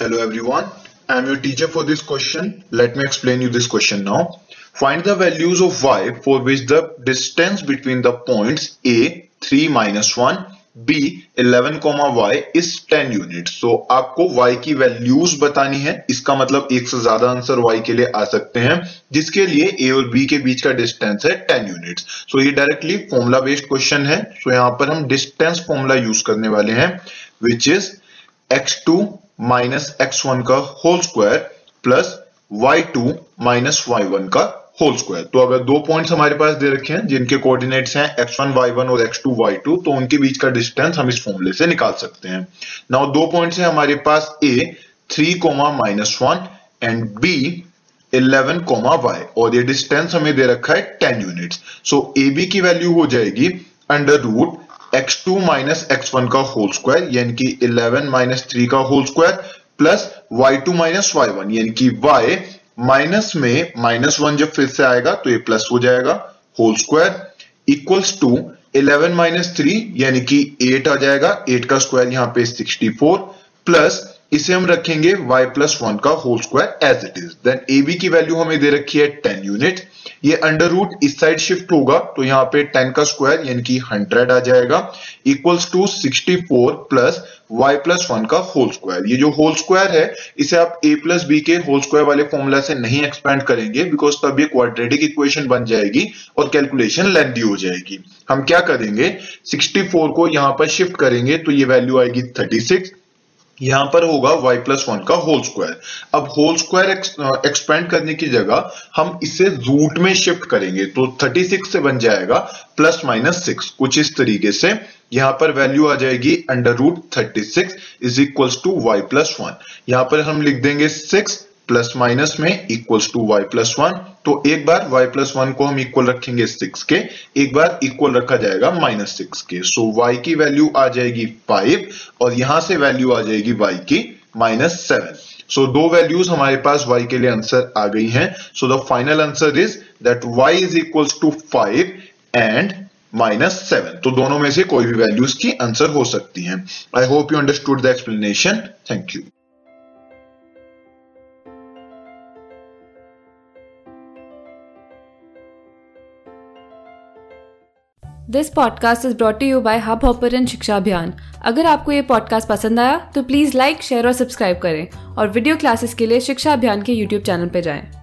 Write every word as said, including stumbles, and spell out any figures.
Hello everyone, I am your teacher for this question. Let me explain you this question now. Find the values of y for which the distance between the points A three minus one, B eleven comma y is ten units. So आपको y की values बतानी है. इसका मतलब एक से ज्यादा answer y के लिए आ सकते हैं जिसके लिए A और B के बीच का distance है ten units. So ये directly formula based question है. So यहाँ पर हम distance formula use करने वाले हैं which is x two minus x one का whole square plus y two minus y one का होल स्क्वायर. तो अगर दो पॉइंट्स हमारे पास दे रखे हैं जिनके कोऑर्डिनेट्स हैं x one y one और x two y two, तो उनके बीच का डिस्टेंस हम इस फॉर्मूले से निकाल सकते हैं. नाउ दो पॉइंट्स हैं हमारे पास a three, minus one and b eleven, y और ये डिस्टेंस हमें दे रखा है ten यूनिट्स. सो ab की वैल्यू हो जाएगी under root x two minus x one का होल स्क्वायर यानी कि eleven माइनस three का whole square plus y two minus y one यानी कि y माइनस में माइनस वन जब फिर से आएगा तो ये प्लस हो जाएगा whole square equals to eleven minus three यानी कि eight आ जाएगा. eight का स्क्वायर यहाँ पे sixty-four प्लस इसे हम रखेंगे y प्लस वन का whole square as it is. Then ab की वैल्यू हमें दे रखी है ten यूनिट. ये अंडर रूट इस साइड शिफ्ट होगा तो यहाँ पे ten का स्क्वायर यानी कि one hundred आ जाएगा equals to sixty-four plus y plus one का होल स्क्वायर. ये जो होल स्क्वायर है इसे आप a प्लस b के होल स्क्वायर वाले फॉर्मूला से नहीं एक्सपेंड करेंगे बिकॉज तब ये क्वाड्रेटिक इक्वेशन बन जाएगी और कैलकुलेशन लेंथी हो जाएगी. हम क्या करेंगे sixty-four को यहाँ पर शिफ्ट करेंगे तो ये वैल्यू आएगी thirty-six. यहाँ पर होगा y प्लस वन का होल स्क्वायर. अब होल स्क्वायर एक्सपेंड करने की जगह हम इसे रूट में शिफ्ट करेंगे तो thirty-six से बन जाएगा प्लस माइनस सिक्स कुछ इस तरीके से. यहाँ पर वैल्यू आ जाएगी under root thirty six is equals to y plus one. यहाँ पर हम लिख देंगे सिक्स प्लस माइनस में equals to y plus one. तो एक बार y प्लस वन को हम इक्वल रखेंगे सिक्स के, एक बार इक्वल रखा जाएगा माइनस सिक्स के. सो so, y की वैल्यू आ जाएगी फाइव और यहां से वैल्यू आ जाएगी y की माइनस सेवन. सो दो वैल्यूज हमारे पास y के लिए आंसर आ गई हैं. So the final answer is that y is equals to five and minus seven. तो दोनों में से कोई भी वैल्यूज की आंसर हो सकती हैं. I hope you understood the explanation. Thank you. This podcast is brought you by Hubhopper and Shiksha Abhiyan. अगर आपको ये पॉडकास्ट पसंद आया तो प्लीज़ लाइक, शेयर और सब्सक्राइब करें और वीडियो क्लासेस के लिए शिक्षा अभियान के यूट्यूब चैनल पर जाएं.